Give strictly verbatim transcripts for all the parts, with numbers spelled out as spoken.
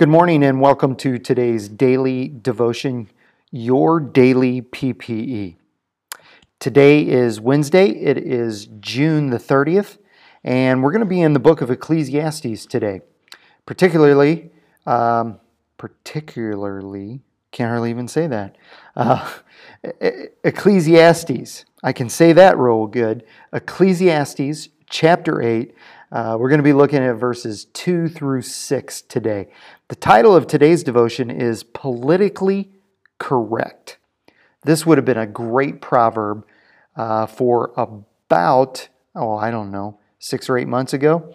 Good morning and welcome to today's daily devotion, Your Daily P P E. Today is Wednesday, it is June the thirtieth, and we're going to be in the book of Ecclesiastes today. Particularly, um, particularly, can't hardly even say that, uh, Ecclesiastes. I can say that real good. Ecclesiastes chapter eight. Uh, we're going to be looking at verses two through six today. The title of today's devotion is Politically Correct. This would have been a great proverb uh, for about, oh, I don't know, six or eight months ago.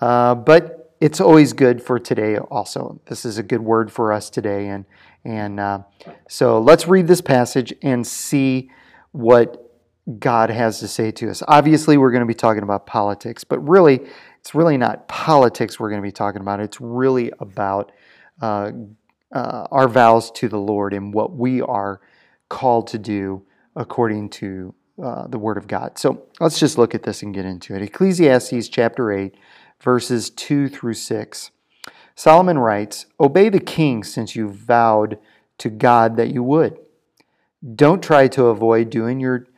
Uh, but it's always good for today also. This is a good word for us today. And, and uh, so let's read this passage and see what God has to say to us. Obviously, we're going to be talking about politics, but really, it's really not politics we're going to be talking about. It's really about uh, uh, our vows to the Lord and what we are called to do according to uh, the Word of God. So let's just look at this and get into it. Ecclesiastes chapter eight, verses two through six. Solomon writes, "Obey the king since you vowed to God that you would. Don't try to avoid doing your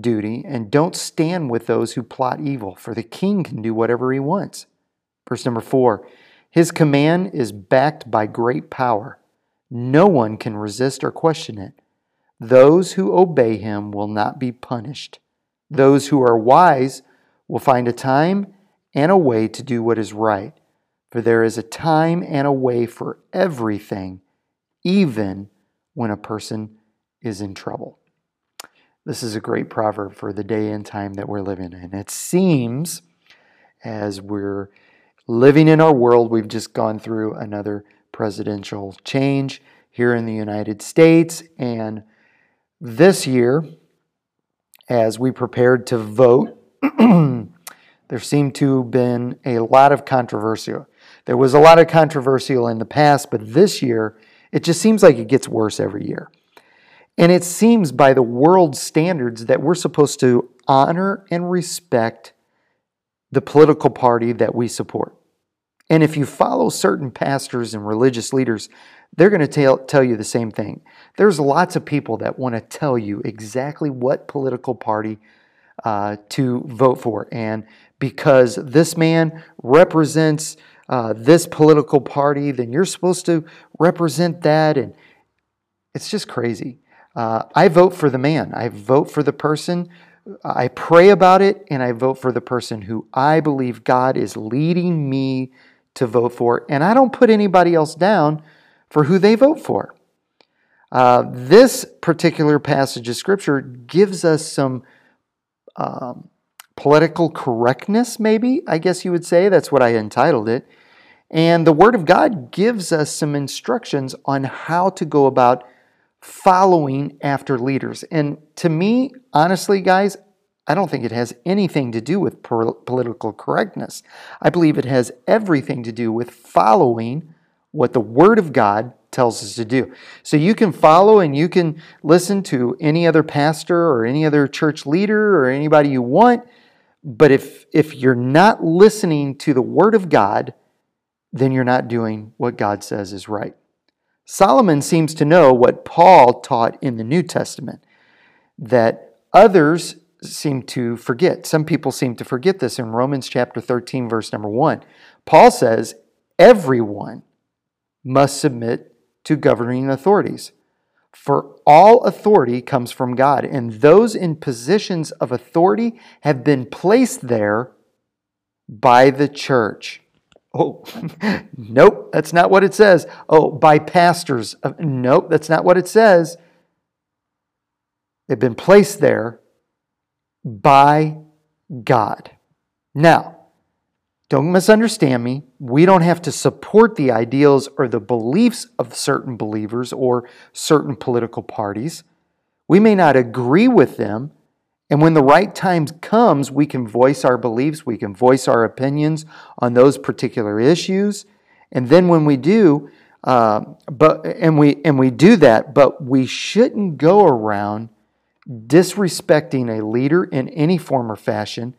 duty, and don't stand with those who plot evil, for the king can do whatever he wants." Verse number four, "His command is backed by great power. No one can resist or question it. Those who obey him will not be punished. Those who are wise will find a time and a way to do what is right, for there is a time and a way for everything, even when a person is in trouble." This is a great proverb for the day and time that we're living in. It seems as we're living in our world, we've just gone through another presidential change here in the United States. And this year, as we prepared to vote, there seemed to have been a lot of controversial. There was a lot of controversial in the past, but this year, it just seems like it gets worse every year. And it seems by the world's standards that we're supposed to honor and respect the political party that we support. And if you follow certain pastors and religious leaders, they're going to tell, tell you the same thing. There's lots of people that want to tell you exactly what political party uh, to vote for. And because this man represents uh, this political party, then you're supposed to represent that. And it's just crazy. Uh, I vote for the man. I vote for the person. I pray about it, and I vote for the person who I believe God is leading me to vote for. And I don't put anybody else down for who they vote for. Uh, this particular passage of Scripture gives us some um, political correctness, maybe, I guess you would say. That's what I entitled it. And the Word of God gives us some instructions on how to go about following after leaders. And to me, honestly, guys, I don't think it has anything to do with political correctness. I believe it has everything to do with following what the Word of God tells us to do. So you can follow and you can listen to any other pastor or any other church leader or anybody you want, but if if you're not listening to the Word of God, then you're not doing what God says is right. Solomon seems to know what Paul taught in the New Testament that others seem to forget. Some people seem to forget this in Romans chapter thirteen, verse number one. Paul says, "Everyone must submit to governing authorities, for all authority comes from God, and those in positions of authority have been placed there by the church." Oh, nope, that's not what it says. Oh, by pastors. Nope, that's not what it says. They've been placed there by God. Now, don't misunderstand me. We don't have to support the ideals or the beliefs of certain believers or certain political parties. We may not agree with them. And when the right time comes, we can voice our beliefs, we can voice our opinions on those particular issues. And then when we do, uh, but and we and we do that, but we shouldn't go around disrespecting a leader in any form or fashion.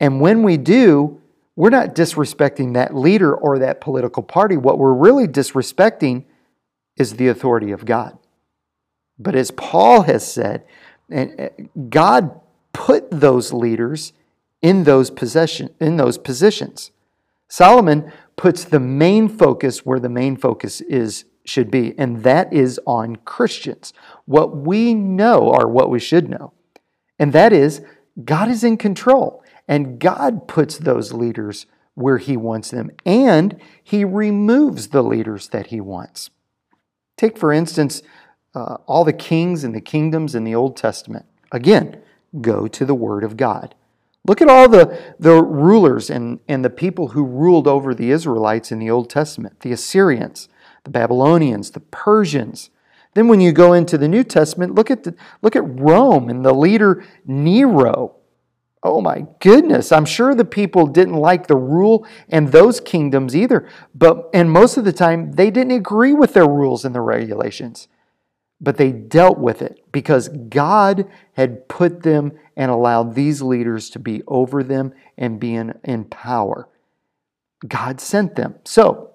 And when we do, we're not disrespecting that leader or that political party. What we're really disrespecting is the authority of God. But as Paul has said, and God put those leaders in those possession, in those positions. Solomon puts the main focus where the main focus is should be, and that is on Christians. What we know, or what we should know, and that is God is in control, and God puts those leaders where He wants them, and He removes the leaders that He wants. Take, for instance, uh, all the kings and the kingdoms in the Old Testament. Again, go to the Word of God. Look at all the, the rulers and, and the people who ruled over the Israelites in the Old Testament. The Assyrians, the Babylonians, the Persians. Then when you go into the New Testament, look at, the, look at Rome and the leader Nero. Oh my goodness, I'm sure the people didn't like the rule and those kingdoms either. But, and most of the time, they didn't agree with their rules and their regulations. But they dealt with it because God had put them and allowed these leaders to be over them and be in, in power. God sent them. So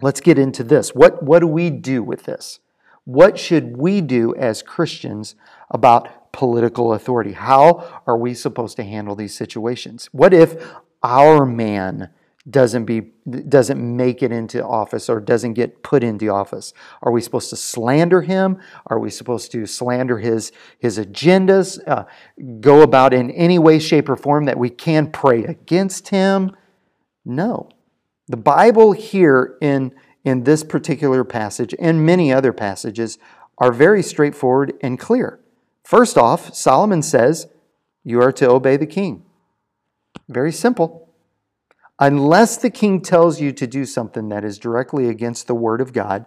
let's get into this. What, what do we do with this? What should we do as Christians about political authority? How are we supposed to handle these situations? What if our man doesn't be doesn't make it into office or doesn't get put into office? Are we supposed to slander him? Are we supposed to slander his his agendas? Uh, go about in any way, shape, or form that we can pray against him? No. The Bible here in in this particular passage and many other passages are very straightforward and clear. First off, Solomon says, "You are to obey the king." Very simple. Unless the king tells you to do something that is directly against the word of God,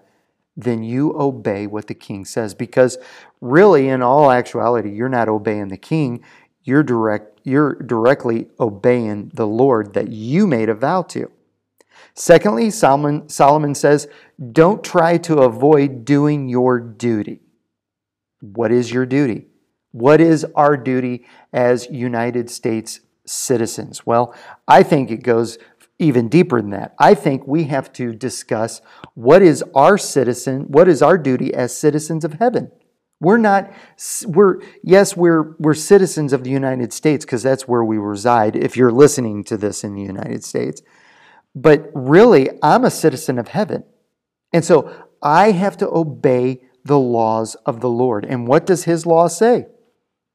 then you obey what the king says. Because really, in all actuality, you're not obeying the king. You're direct, you're directly obeying the Lord that you made a vow to. Secondly, Solomon, Solomon says, don't try to avoid doing your duty. What is your duty? What is our duty as United States citizens? Well, I think it goes even deeper than that. I think we have to discuss what is our citizen, what is our duty as citizens of heaven. We're not, we're, yes, we're, we're citizens of the United States because that's where we reside if you're listening to this in the United States. But really, I'm a citizen of heaven. And so I have to obey the laws of the Lord. And what does His law say?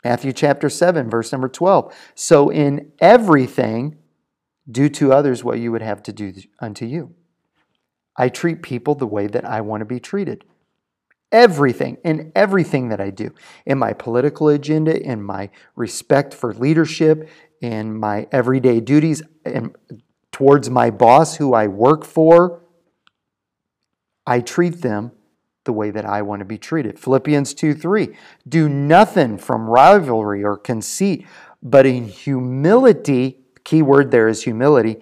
Matthew chapter seven, verse number twelve. So in everything, do to others what you would have to do unto you. I treat people the way that I want to be treated. Everything, in everything that I do, in my political agenda, in my respect for leadership, in my everyday duties, and towards my boss who I work for, I treat them the way that I want to be treated. Philippians two three, do nothing from rivalry or conceit, but in humility, key word there is humility,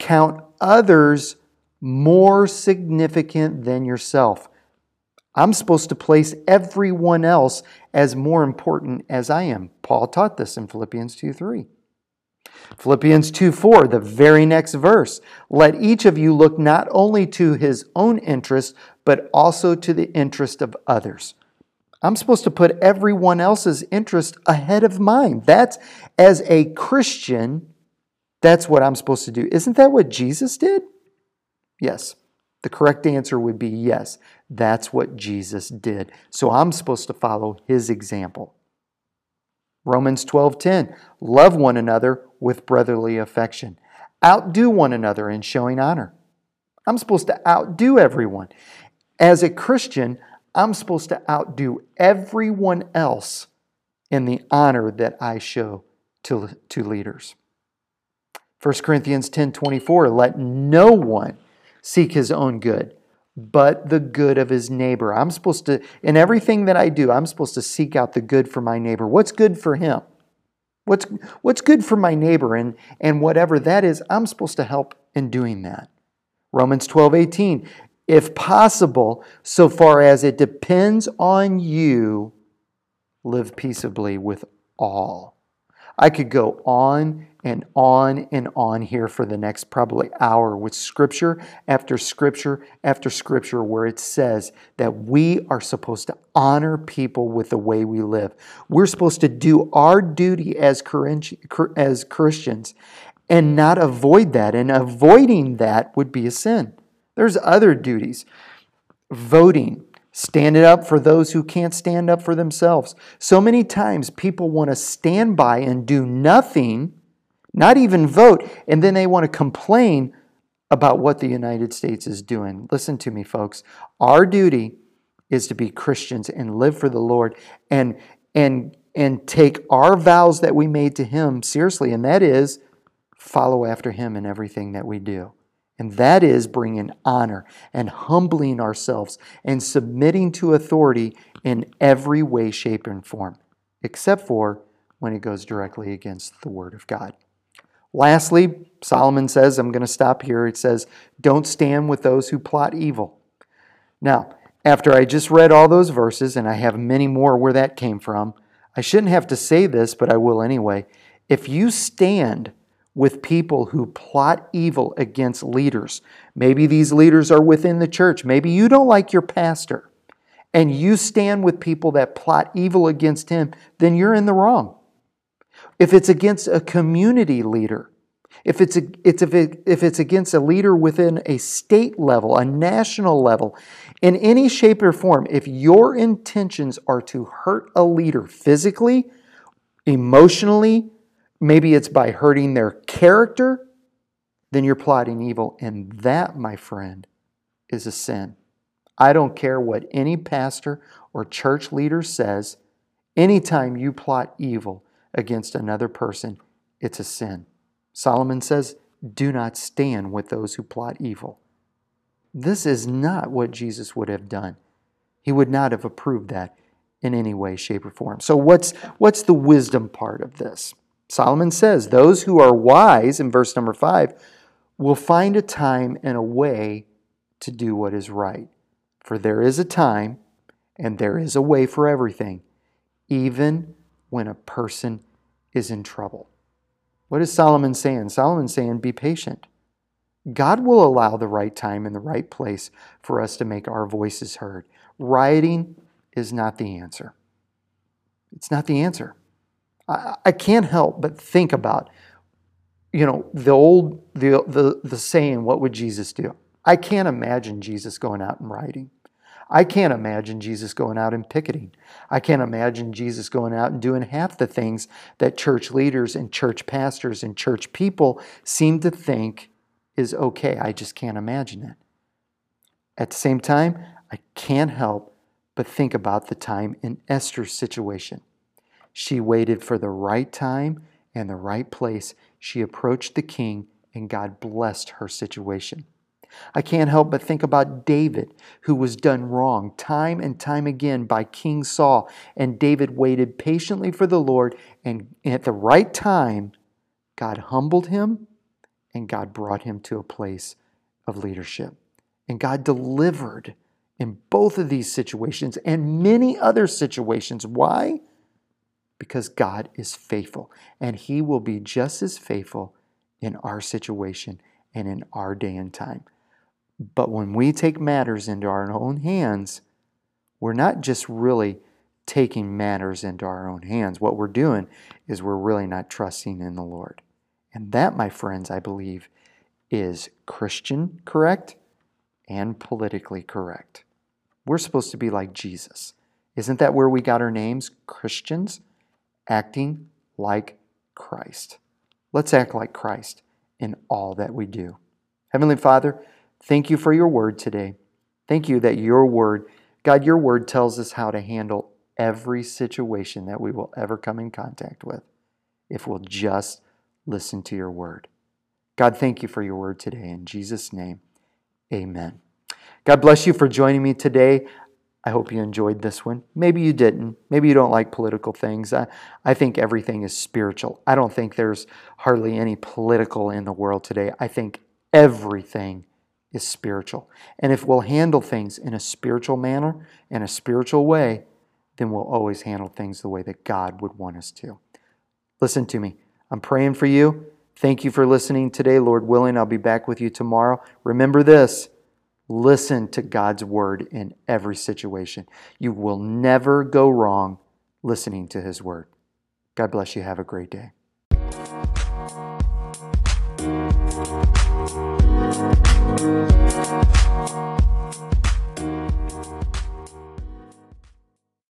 count others more significant than yourself. I'm supposed to place everyone else as more important as I am. Paul taught this in Philippians two three. Philippians two four, the very next verse, let each of you look not only to his own interest, but also to the interest of others. I'm supposed to put everyone else's interest ahead of mine. That's, as a Christian, that's what I'm supposed to do. Isn't that what Jesus did? Yes. The correct answer would be yes. That's what Jesus did. So I'm supposed to follow His example. Romans twelve ten, love one another with brotherly affection. Outdo one another in showing honor. I'm supposed to outdo everyone. As a Christian, I'm supposed to outdo everyone else in the honor that I show to, to leaders. First Corinthians ten twenty-four, let no one seek his own good, but the good of his neighbor. I'm supposed to, in everything that I do, I'm supposed to seek out the good for my neighbor. What's good for him? What's, what's good for my neighbor? And, and whatever that is, I'm supposed to help in doing that. Romans twelve eighteen, if possible, so far as it depends on you, live peaceably with all. I could go on and on and on here for the next probably hour with scripture after scripture after scripture where it says that we are supposed to honor people with the way we live. We're supposed to do our duty as Christians and not avoid that. And avoiding that would be a sin. There's other duties. Voting. Standing up for those who can't stand up for themselves. So many times people want to stand by and do nothing, not even vote, and then they want to complain about what the United States is doing. Listen to me, folks. Our duty is to be Christians and live for the Lord and and and take our vows that we made to Him seriously, and that is follow after Him in everything that we do. And that is bringing honor and humbling ourselves and submitting to authority in every way, shape, and form, except for when it goes directly against the Word of God. Lastly, Solomon says, I'm going to stop here, it says, don't stand with those who plot evil. Now, after I just read all those verses, and I have many more where that came from, I shouldn't have to say this, but I will anyway. If you stand with people who plot evil against leaders, maybe these leaders are within the church, maybe you don't like your pastor, and you stand with people that plot evil against him, then you're in the wrong. If it's against a community leader, if it's, a, it's if, it, if it's against a leader within a state level, a national level, in any shape or form, if your intentions are to hurt a leader physically, emotionally, maybe it's by hurting their character, then you're plotting evil. And that, my friend, is a sin. I don't care what any pastor or church leader says. Anytime you plot evil against another person, it's a sin. Solomon says, do not stand with those who plot evil. This is not what Jesus would have done. He would not have approved that in any way, shape, or form. So what's, what's the wisdom part of this? Solomon says, those who are wise, in verse number five, will find a time and a way to do what is right. For there is a time and there is a way for everything, even when a person is in trouble. What is Solomon saying? Solomon's saying, be patient. God will allow the right time and the right place for us to make our voices heard. Rioting is not the answer. It's not the answer. I can't help but think about, you know, the old, the, the the saying, what would Jesus do? I can't imagine Jesus going out and rioting. I can't imagine Jesus going out and picketing. I can't imagine Jesus going out and doing half the things that church leaders and church pastors and church people seem to think is okay. I just can't imagine it. At the same time, I can't help but think about the time in Esther's situation. She waited for the right time and the right place. She approached the king, and God blessed her situation. I can't help but think about David, who was done wrong time and time again by King Saul. And David waited patiently for the Lord, and at the right time, God humbled him, and God brought him to a place of leadership. And God delivered in both of these situations and many other situations. Why? Because God is faithful, and He will be just as faithful in our situation and in our day and time. But when we take matters into our own hands, we're not just really taking matters into our own hands. What we're doing is we're really not trusting in the Lord. And that, my friends, I believe, is Christian correct and politically correct. We're supposed to be like Jesus. Isn't that where we got our names? Christians? Acting like Christ. Let's act like Christ in all that we do. Heavenly Father, thank you for your word today. Thank you that your word, God, your word tells us how to handle every situation that we will ever come in contact with if we'll just listen to your word. God, thank you for your word today. In Jesus' name, amen. God bless you for joining me today. I hope you enjoyed this one. Maybe you didn't. Maybe you don't like political things. I, I think everything is spiritual. I don't think there's hardly any political in the world today. I think everything is spiritual. And if we'll handle things in a spiritual manner, in a spiritual way, then we'll always handle things the way that God would want us to. Listen to me. I'm praying for you. Thank you for listening today. Lord willing, I'll be back with you tomorrow. Remember this. Listen to God's word in every situation. You will never go wrong listening to His word. God bless you. Have a great day.